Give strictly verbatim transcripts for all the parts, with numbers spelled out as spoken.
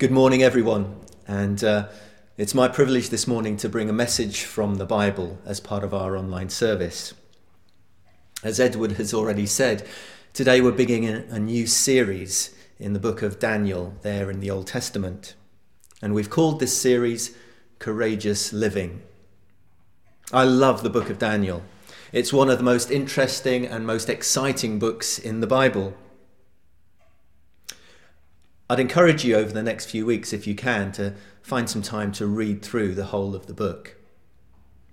Good morning, everyone, and uh, it's my privilege this morning to bring a message from the Bible as part of our online service. As Edward has already said, today we're beginning a new series in the book of Daniel, there in the Old Testament, and we've called this series Courageous Living. I love the book of Daniel. It's one of the most interesting and most exciting books in the Bible. I'd encourage you over the next few weeks, if you can, to find some time to read through the whole of the book.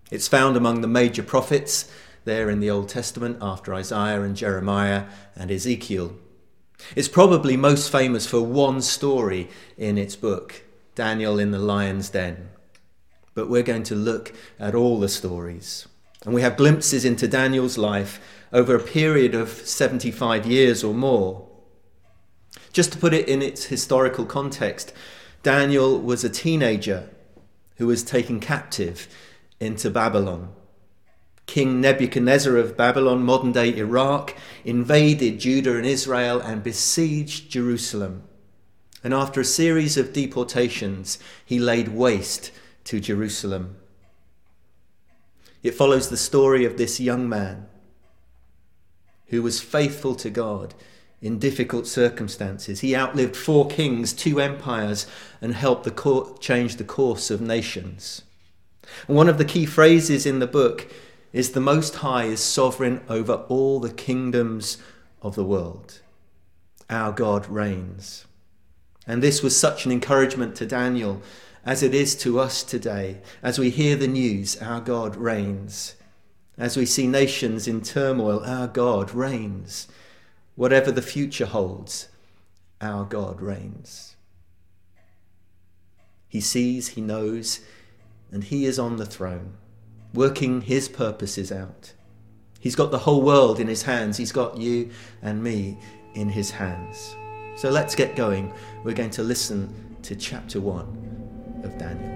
It's found among the major prophets there in the Old Testament after Isaiah and Jeremiah and Ezekiel. It's probably most famous for one story in its book, Daniel in the lion's den. But we're going to look at all the stories. And we have glimpses into Daniel's life over a period of seventy-five years or more. Just to put it in its historical context, Daniel was a teenager who was taken captive into Babylon. King Nebuchadnezzar of Babylon, modern-day Iraq, invaded Judah and Israel and besieged Jerusalem. And after a series of deportations, he laid waste to Jerusalem. It follows the story of this young man who was faithful to God in difficult circumstances. He outlived four kings, two empires, and helped the court change the course of nations. And one of the key phrases in the book is the Most High is sovereign over all the kingdoms of the world. Our God reigns. And this was such an encouragement to Daniel as it is to us today. As we hear the news, our God reigns. As we see nations in turmoil, our God reigns. Whatever the future holds, our God reigns. He sees, he knows, and he is on the throne, working his purposes out. He's got the whole world in his hands. He's got you and me in his hands. So let's get going. We're going to listen to chapter one of Daniel.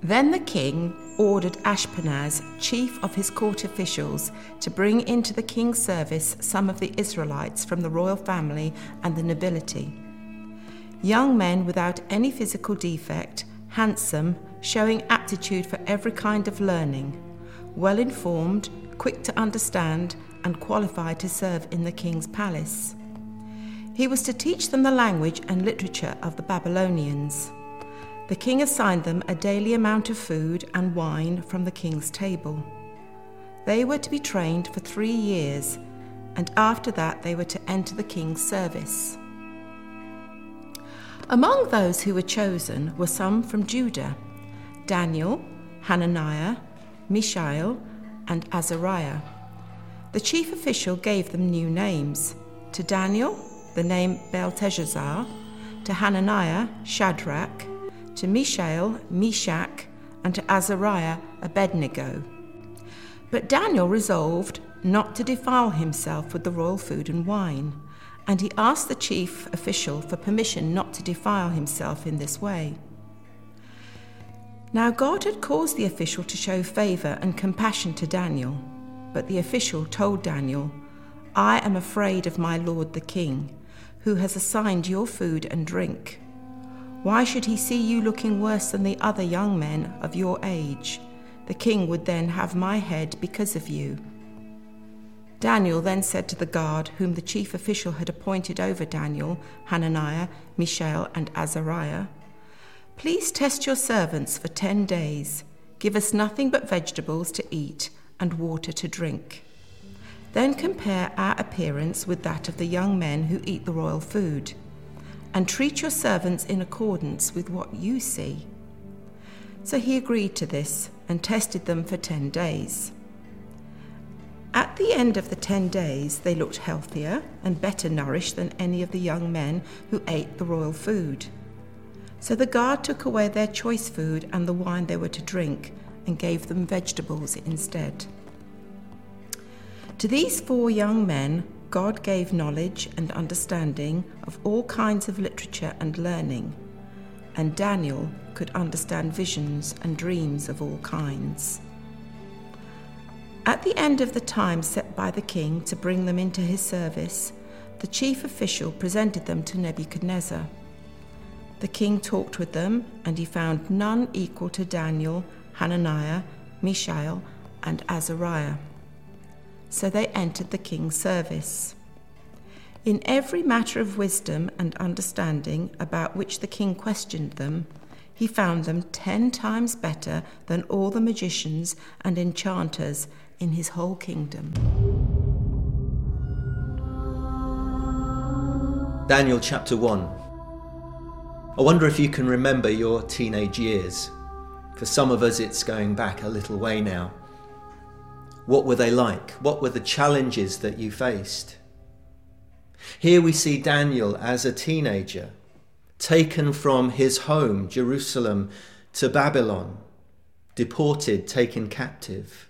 Then the king ordered Ashpenaz, chief of his court officials, to bring into the king's service some of the Israelites from the royal family and the nobility. Young men without any physical defect, handsome, showing aptitude for every kind of learning, well-informed, quick to understand, and qualified to serve in the king's palace. He was to teach them the language and literature of the Babylonians. The king assigned them a daily amount of food and wine from the king's table. They were to be trained for three years, and after that they were to enter the king's service. Among those who were chosen were some from Judah, Daniel, Hananiah, Mishael, and Azariah. The chief official gave them new names. To Daniel, the name Belteshazzar, to Hananiah, Shadrach, to Mishael, Meshach, and to Azariah, Abednego. But Daniel resolved not to defile himself with the royal food and wine, and he asked the chief official for permission not to defile himself in this way. Now God had caused the official to show favor and compassion to Daniel, but the official told Daniel, "I am afraid of my lord the king, who has assigned your food and drink. Why should he see you looking worse than the other young men of your age? The king would then have my head because of you." Daniel then said to the guard, whom the chief official had appointed over Daniel, Hananiah, Mishael, and Azariah, "Please test your servants for ten days. Give us nothing but vegetables to eat and water to drink. Then compare our appearance with that of the young men who eat the royal food, and treat your servants in accordance with what you see." So he agreed to this and tested them for ten days. At the end of the ten days, they looked healthier and better nourished than any of the young men who ate the royal food. So the guard took away their choice food and the wine they were to drink, and gave them vegetables instead. To these four young men, God gave knowledge and understanding of all kinds of literature and learning, and Daniel could understand visions and dreams of all kinds. At the end of the time set by the king to bring them into his service, the chief official presented them to Nebuchadnezzar. The king talked with them, and he found none equal to Daniel, Hananiah, Mishael, and Azariah. So they entered the king's service. In every matter of wisdom and understanding about which the king questioned them, he found them ten times better than all the magicians and enchanters in his whole kingdom. Daniel chapter one. I wonder if you can remember your teenage years. For some of us, it's going back a little way now. What were they like? What were the challenges that you faced? Here we see Daniel as a teenager, taken from his home, Jerusalem, to Babylon, deported, taken captive.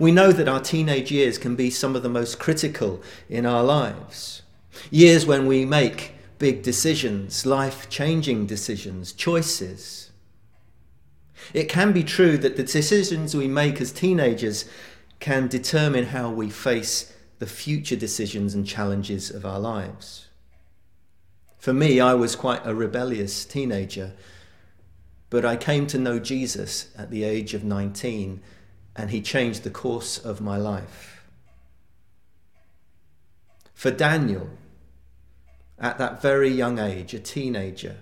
We know that our teenage years can be some of the most critical in our lives. Years when we make big decisions, life-changing decisions, choices. It can be true that the decisions we make as teenagers can determine how we face the future decisions and challenges of our lives. For me, I was quite a rebellious teenager, but I came to know Jesus at the age of nineteen, and he changed the course of my life. For Daniel, at that very young age, a teenager,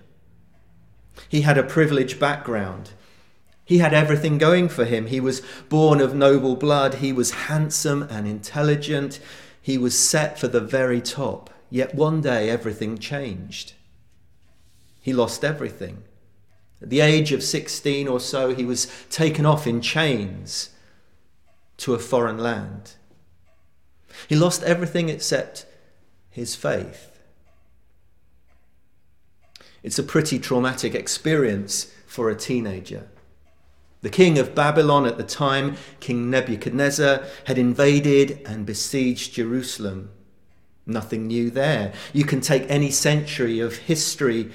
he had a privileged background. He had everything going for him. He was born of noble blood. He was handsome and intelligent. He was set for the very top. Yet one day everything changed. He lost everything. At the age of sixteen or so, he was taken off in chains to a foreign land. He lost everything except his faith. It's a pretty traumatic experience for a teenager. The king of Babylon at the time, King Nebuchadnezzar, had invaded and besieged Jerusalem. Nothing new there. You can take any century of history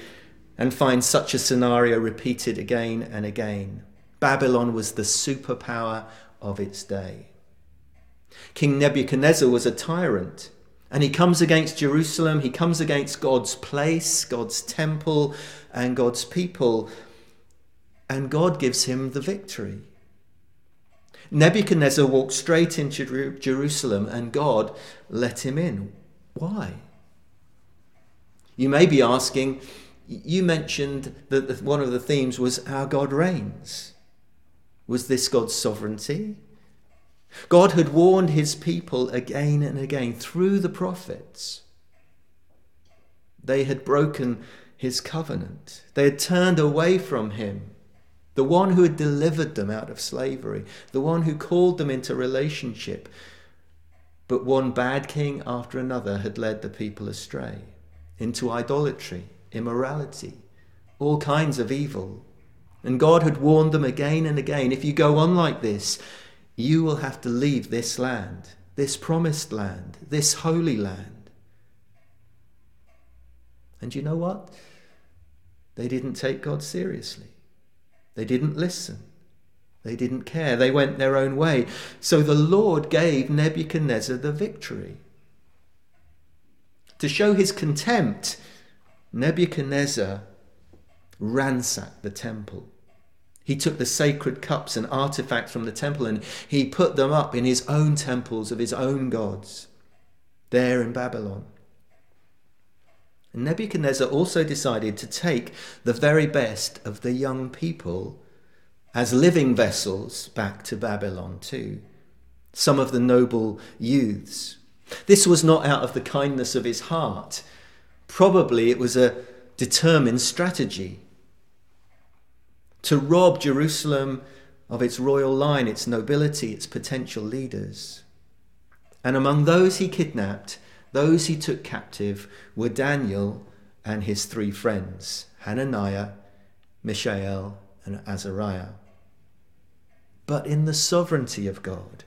and find such a scenario repeated again and again. Babylon was the superpower of its day. King Nebuchadnezzar was a tyrant, and he comes against Jerusalem, he comes against God's place, God's temple, and God's people. And God gives him the victory. Nebuchadnezzar walked straight into Jerusalem, and God let him in. Why? You may be asking, you mentioned that one of the themes was our God reigns. Was this God's sovereignty? God had warned his people again and again through the prophets. They had broken his covenant. They had turned away from him. The one who had delivered them out of slavery, the one who called them into relationship. But one bad king after another had led the people astray, into idolatry, immorality, all kinds of evil. And God had warned them again and again, if you go on like this, you will have to leave this land, this promised land, this holy land. And you know what? They didn't take God seriously. They didn't listen. They didn't care. They went their own way. So the Lord gave Nebuchadnezzar the victory. To show his contempt, Nebuchadnezzar ransacked the temple. He took the sacred cups and artifacts from the temple and he put them up in his own temples of his own gods, there in Babylon. Nebuchadnezzar also decided to take the very best of the young people as living vessels back to Babylon too. Some of the noble youths. This was not out of the kindness of his heart. Probably it was a determined strategy to rob Jerusalem of its royal line, its nobility, its potential leaders. And among those he kidnapped, those he took captive, were Daniel and his three friends, Hananiah, Mishael, and Azariah. But in the sovereignty of God,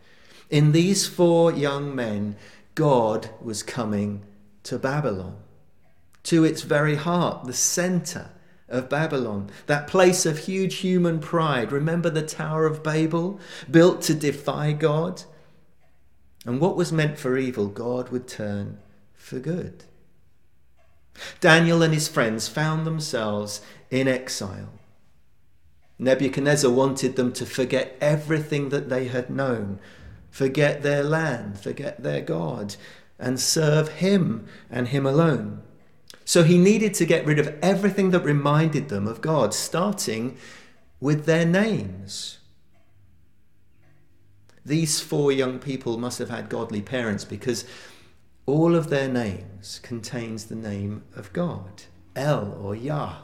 in these four young men, God was coming to Babylon, to its very heart, the center of Babylon, that place of huge human pride. Remember the Tower of Babel, built to defy God? And what was meant for evil, God would turn for good. Daniel and his friends found themselves in exile. Nebuchadnezzar wanted them to forget everything that they had known, forget their land, forget their God, and serve him and him alone. So he needed to get rid of everything that reminded them of God, starting with their names. These four young people must have had godly parents, because all of their names contains the name of God. El, or Yah.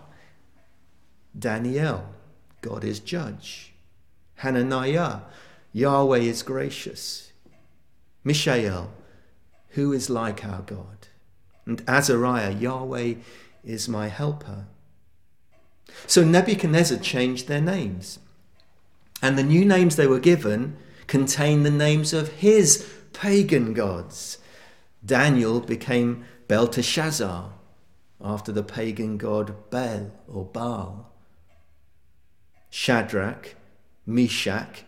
Daniel, God is judge. Hananiah, Yahweh is gracious. Mishael, who is like our God. And Azariah, Yahweh is my helper. So Nebuchadnezzar changed their names. And the new names they were given contained the names of his pagan gods. Daniel became Belteshazzar, after the pagan god Bel or Baal. Shadrach, Meshach,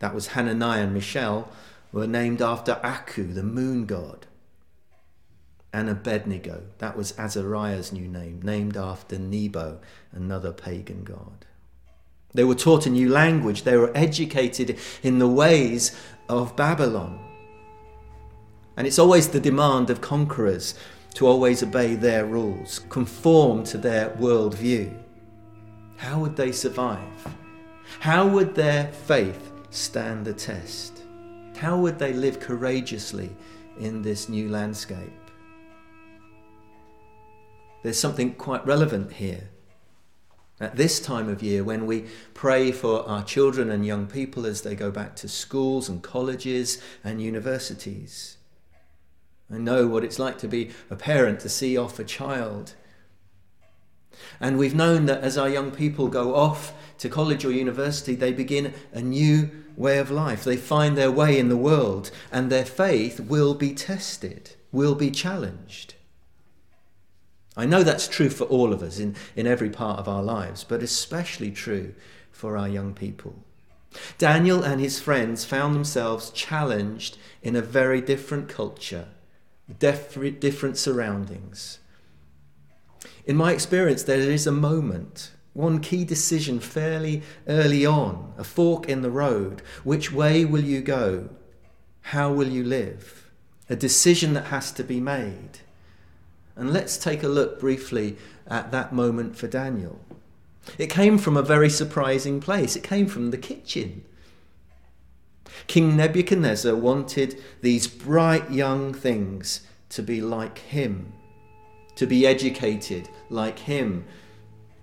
that was Hananiah and Mishael, were named after Aku, the moon god. And Abednego, that was Azariah's new name, named after Nebo, another pagan god. They were taught a new language. They were educated in the ways of Babylon. And it's always the demand of conquerors to always obey their rules, conform to their worldview. How would they survive? How would their faith stand the test? How would they live courageously in this new landscape? There's something quite relevant here. At this time of year, when we pray for our children and young people as they go back to schools and colleges and universities. I know what it's like to be a parent, to see off a child. And we've known that as our young people go off to college or university, they begin a new way of life. They find their way in the world, and their faith will be tested, will be challenged. I know that's true for all of us in, in every part of our lives, but especially true for our young people. Daniel and his friends found themselves challenged in a very different culture, def- different surroundings. In my experience, there is a moment, one key decision fairly early on, a fork in the road. Which way will you go? How will you live? A decision that has to be made. And let's take a look briefly at that moment for Daniel. It came from a very surprising place. It came from the kitchen. King Nebuchadnezzar wanted these bright young things to be like him, to be educated like him.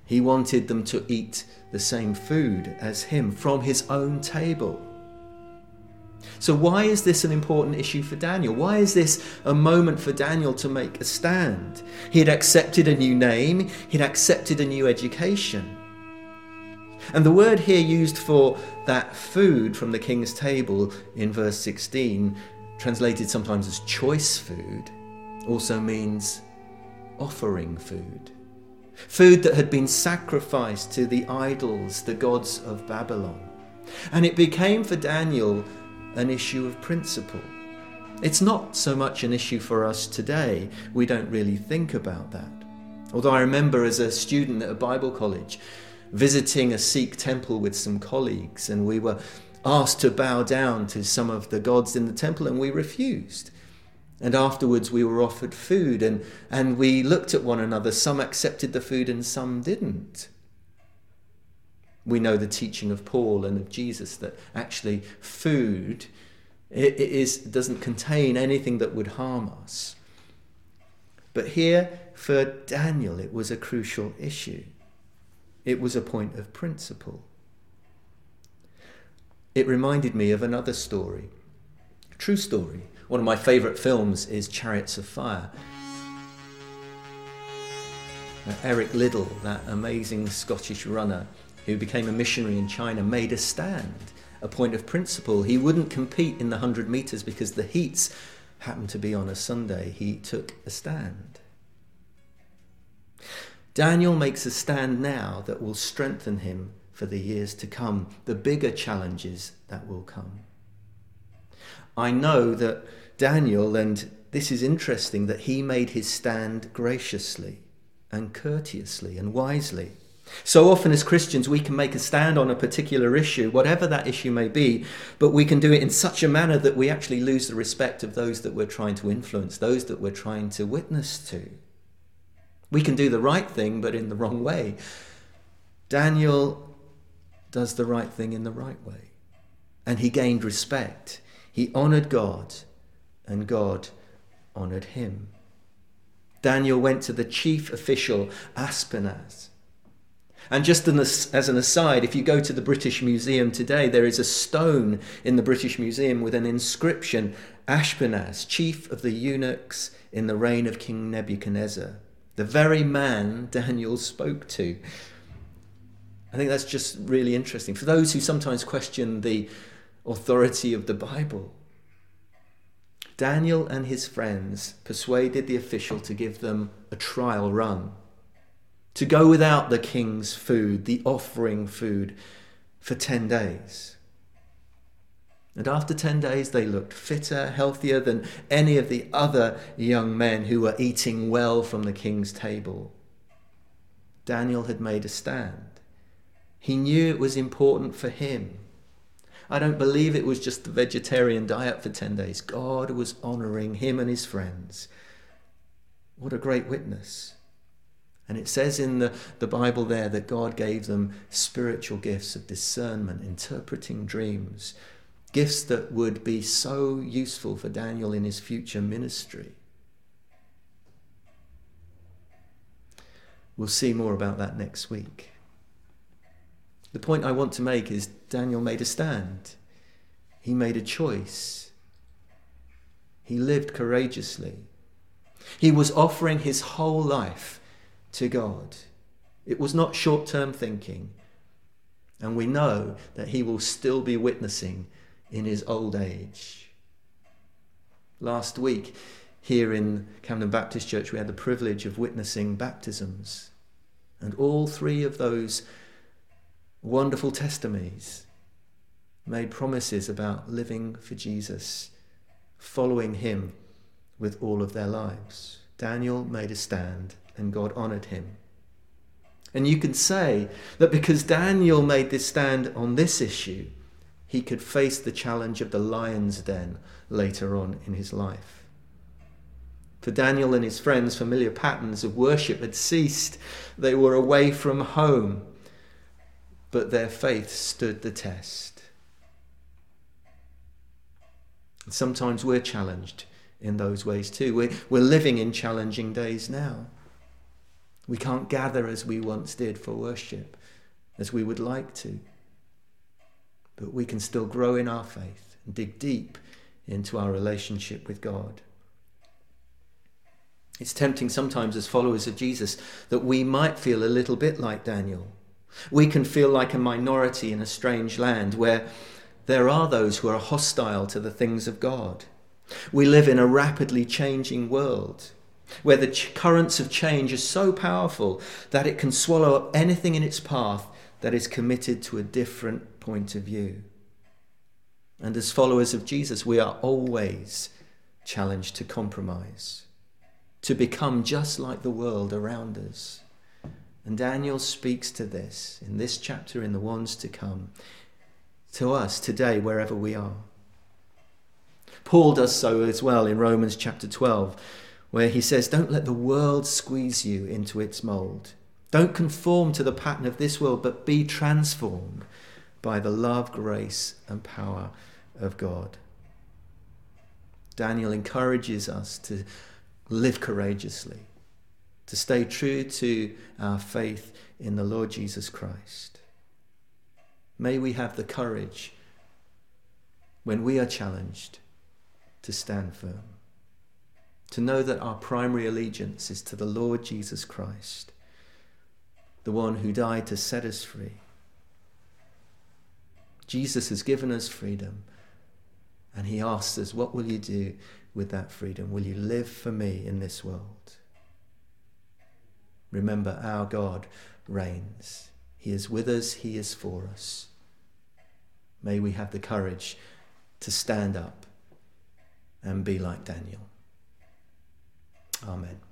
He wanted them to eat the same food as him from his own table. So why is this an important issue for Daniel? Why is this a moment for Daniel to make a stand? He had accepted a new name. He'd accepted a new education. And the word here used for that food from the king's table in verse sixteen, translated sometimes as choice food, also means offering food. Food that had been sacrificed to the idols, the gods of Babylon. And it became for Daniel an issue of principle. It's not so much an issue for us today. We don't really think about that. Although I remember as a student at a Bible college visiting a Sikh temple with some colleagues, and we were asked to bow down to some of the gods in the temple, and we refused. And afterwards we were offered food, and, and we looked at one another. Some accepted the food and some didn't. We know the teaching of Paul and of Jesus that actually food it is, doesn't contain anything that would harm us. But here for Daniel, it was a crucial issue. It was a point of principle. it reminded me of another story, true story. One of my favourite films is Chariots of Fire. Now, Eric Liddell, that amazing Scottish runner who became a missionary in China, made a stand, a point of principle. He wouldn't compete in the one hundred metres because the heats happened to be on a Sunday. He took a stand. Daniel makes a stand now that will strengthen him for the years to come, the bigger challenges that will come. I know that Daniel, and this is interesting, that he made his stand graciously and courteously and wisely. So often as Christians, we can make a stand on a particular issue, whatever that issue may be, but we can do it in such a manner that we actually lose the respect of those that we're trying to influence, those that we're trying to witness to. We can do the right thing, but in the wrong way. Daniel does the right thing in the right way, and he gained respect. He honoured God, and God honoured him. Daniel went to the chief official, Ashpenaz. And just as an aside, if you go to the British Museum today, there is a stone in the British Museum with an inscription, Ashpenaz, chief of the eunuchs in the reign of King Nebuchadnezzar, the very man Daniel spoke to. I think that's just really interesting. For those who sometimes question the authority of the Bible, Daniel and his friends persuaded the official to give them a trial run, to go without the king's food, the offering food, for ten days. And after ten days, they looked fitter, healthier than any of the other young men who were eating well from the king's table. Daniel had made a stand. He knew it was important for him. I don't believe it was just the vegetarian diet for ten days. God was honouring him and his friends. What a great witness. And it says in the, the Bible there that God gave them spiritual gifts of discernment, interpreting dreams, gifts that would be so useful for Daniel in his future ministry. We'll see more about that next week. The point I want to make is Daniel made a stand. He made a choice. He lived courageously. He was offering his whole life to God. It was not short-term thinking. And we know that he will still be witnessing in his old age. Last week, here in Camden Baptist Church, we had the privilege of witnessing baptisms. And all three of those wonderful testimonies made promises about living for Jesus, following him with all of their lives. Daniel made a stand, and God honoured him. And you can say that because Daniel made this stand on this issue, he could face the challenge of the lion's den later on in his life. For Daniel and his friends, familiar patterns of worship had ceased. They were away from home, but their faith stood the test. And sometimes we're challenged in those ways too. We're, we're living in challenging days now. We can't gather as we once did for worship, as we would like to. But we can still grow in our faith and dig deep into our relationship with God. It's tempting sometimes as followers of Jesus that we might feel a little bit like Daniel. We can feel like a minority in a strange land where there are those who are hostile to the things of God. We live in a rapidly changing world, where the ch- currents of change are so powerful that it can swallow up anything in its path that is committed to a different point of view. And as followers of Jesus, we are always challenged to compromise, to become just like the world around us. And Daniel speaks to this in this chapter, in the ones to come, to us today, wherever we are. Paul does so as well in Romans chapter twelve, where he says, don't let the world squeeze you into its mould. Don't conform to the pattern of this world, but be transformed by the love, grace, and power of God. Daniel encourages us to live courageously, to stay true to our faith in the Lord Jesus Christ. May we have the courage when we are challenged to stand firm, to know that our primary allegiance is to the Lord Jesus Christ, the one who died to set us free. Jesus has given us freedom, and he asks us, what will you do with that freedom? Will you live for me in this world? Remember, our God reigns. He is with us, he is for us. May we have the courage to stand up and be like Daniel. Amen.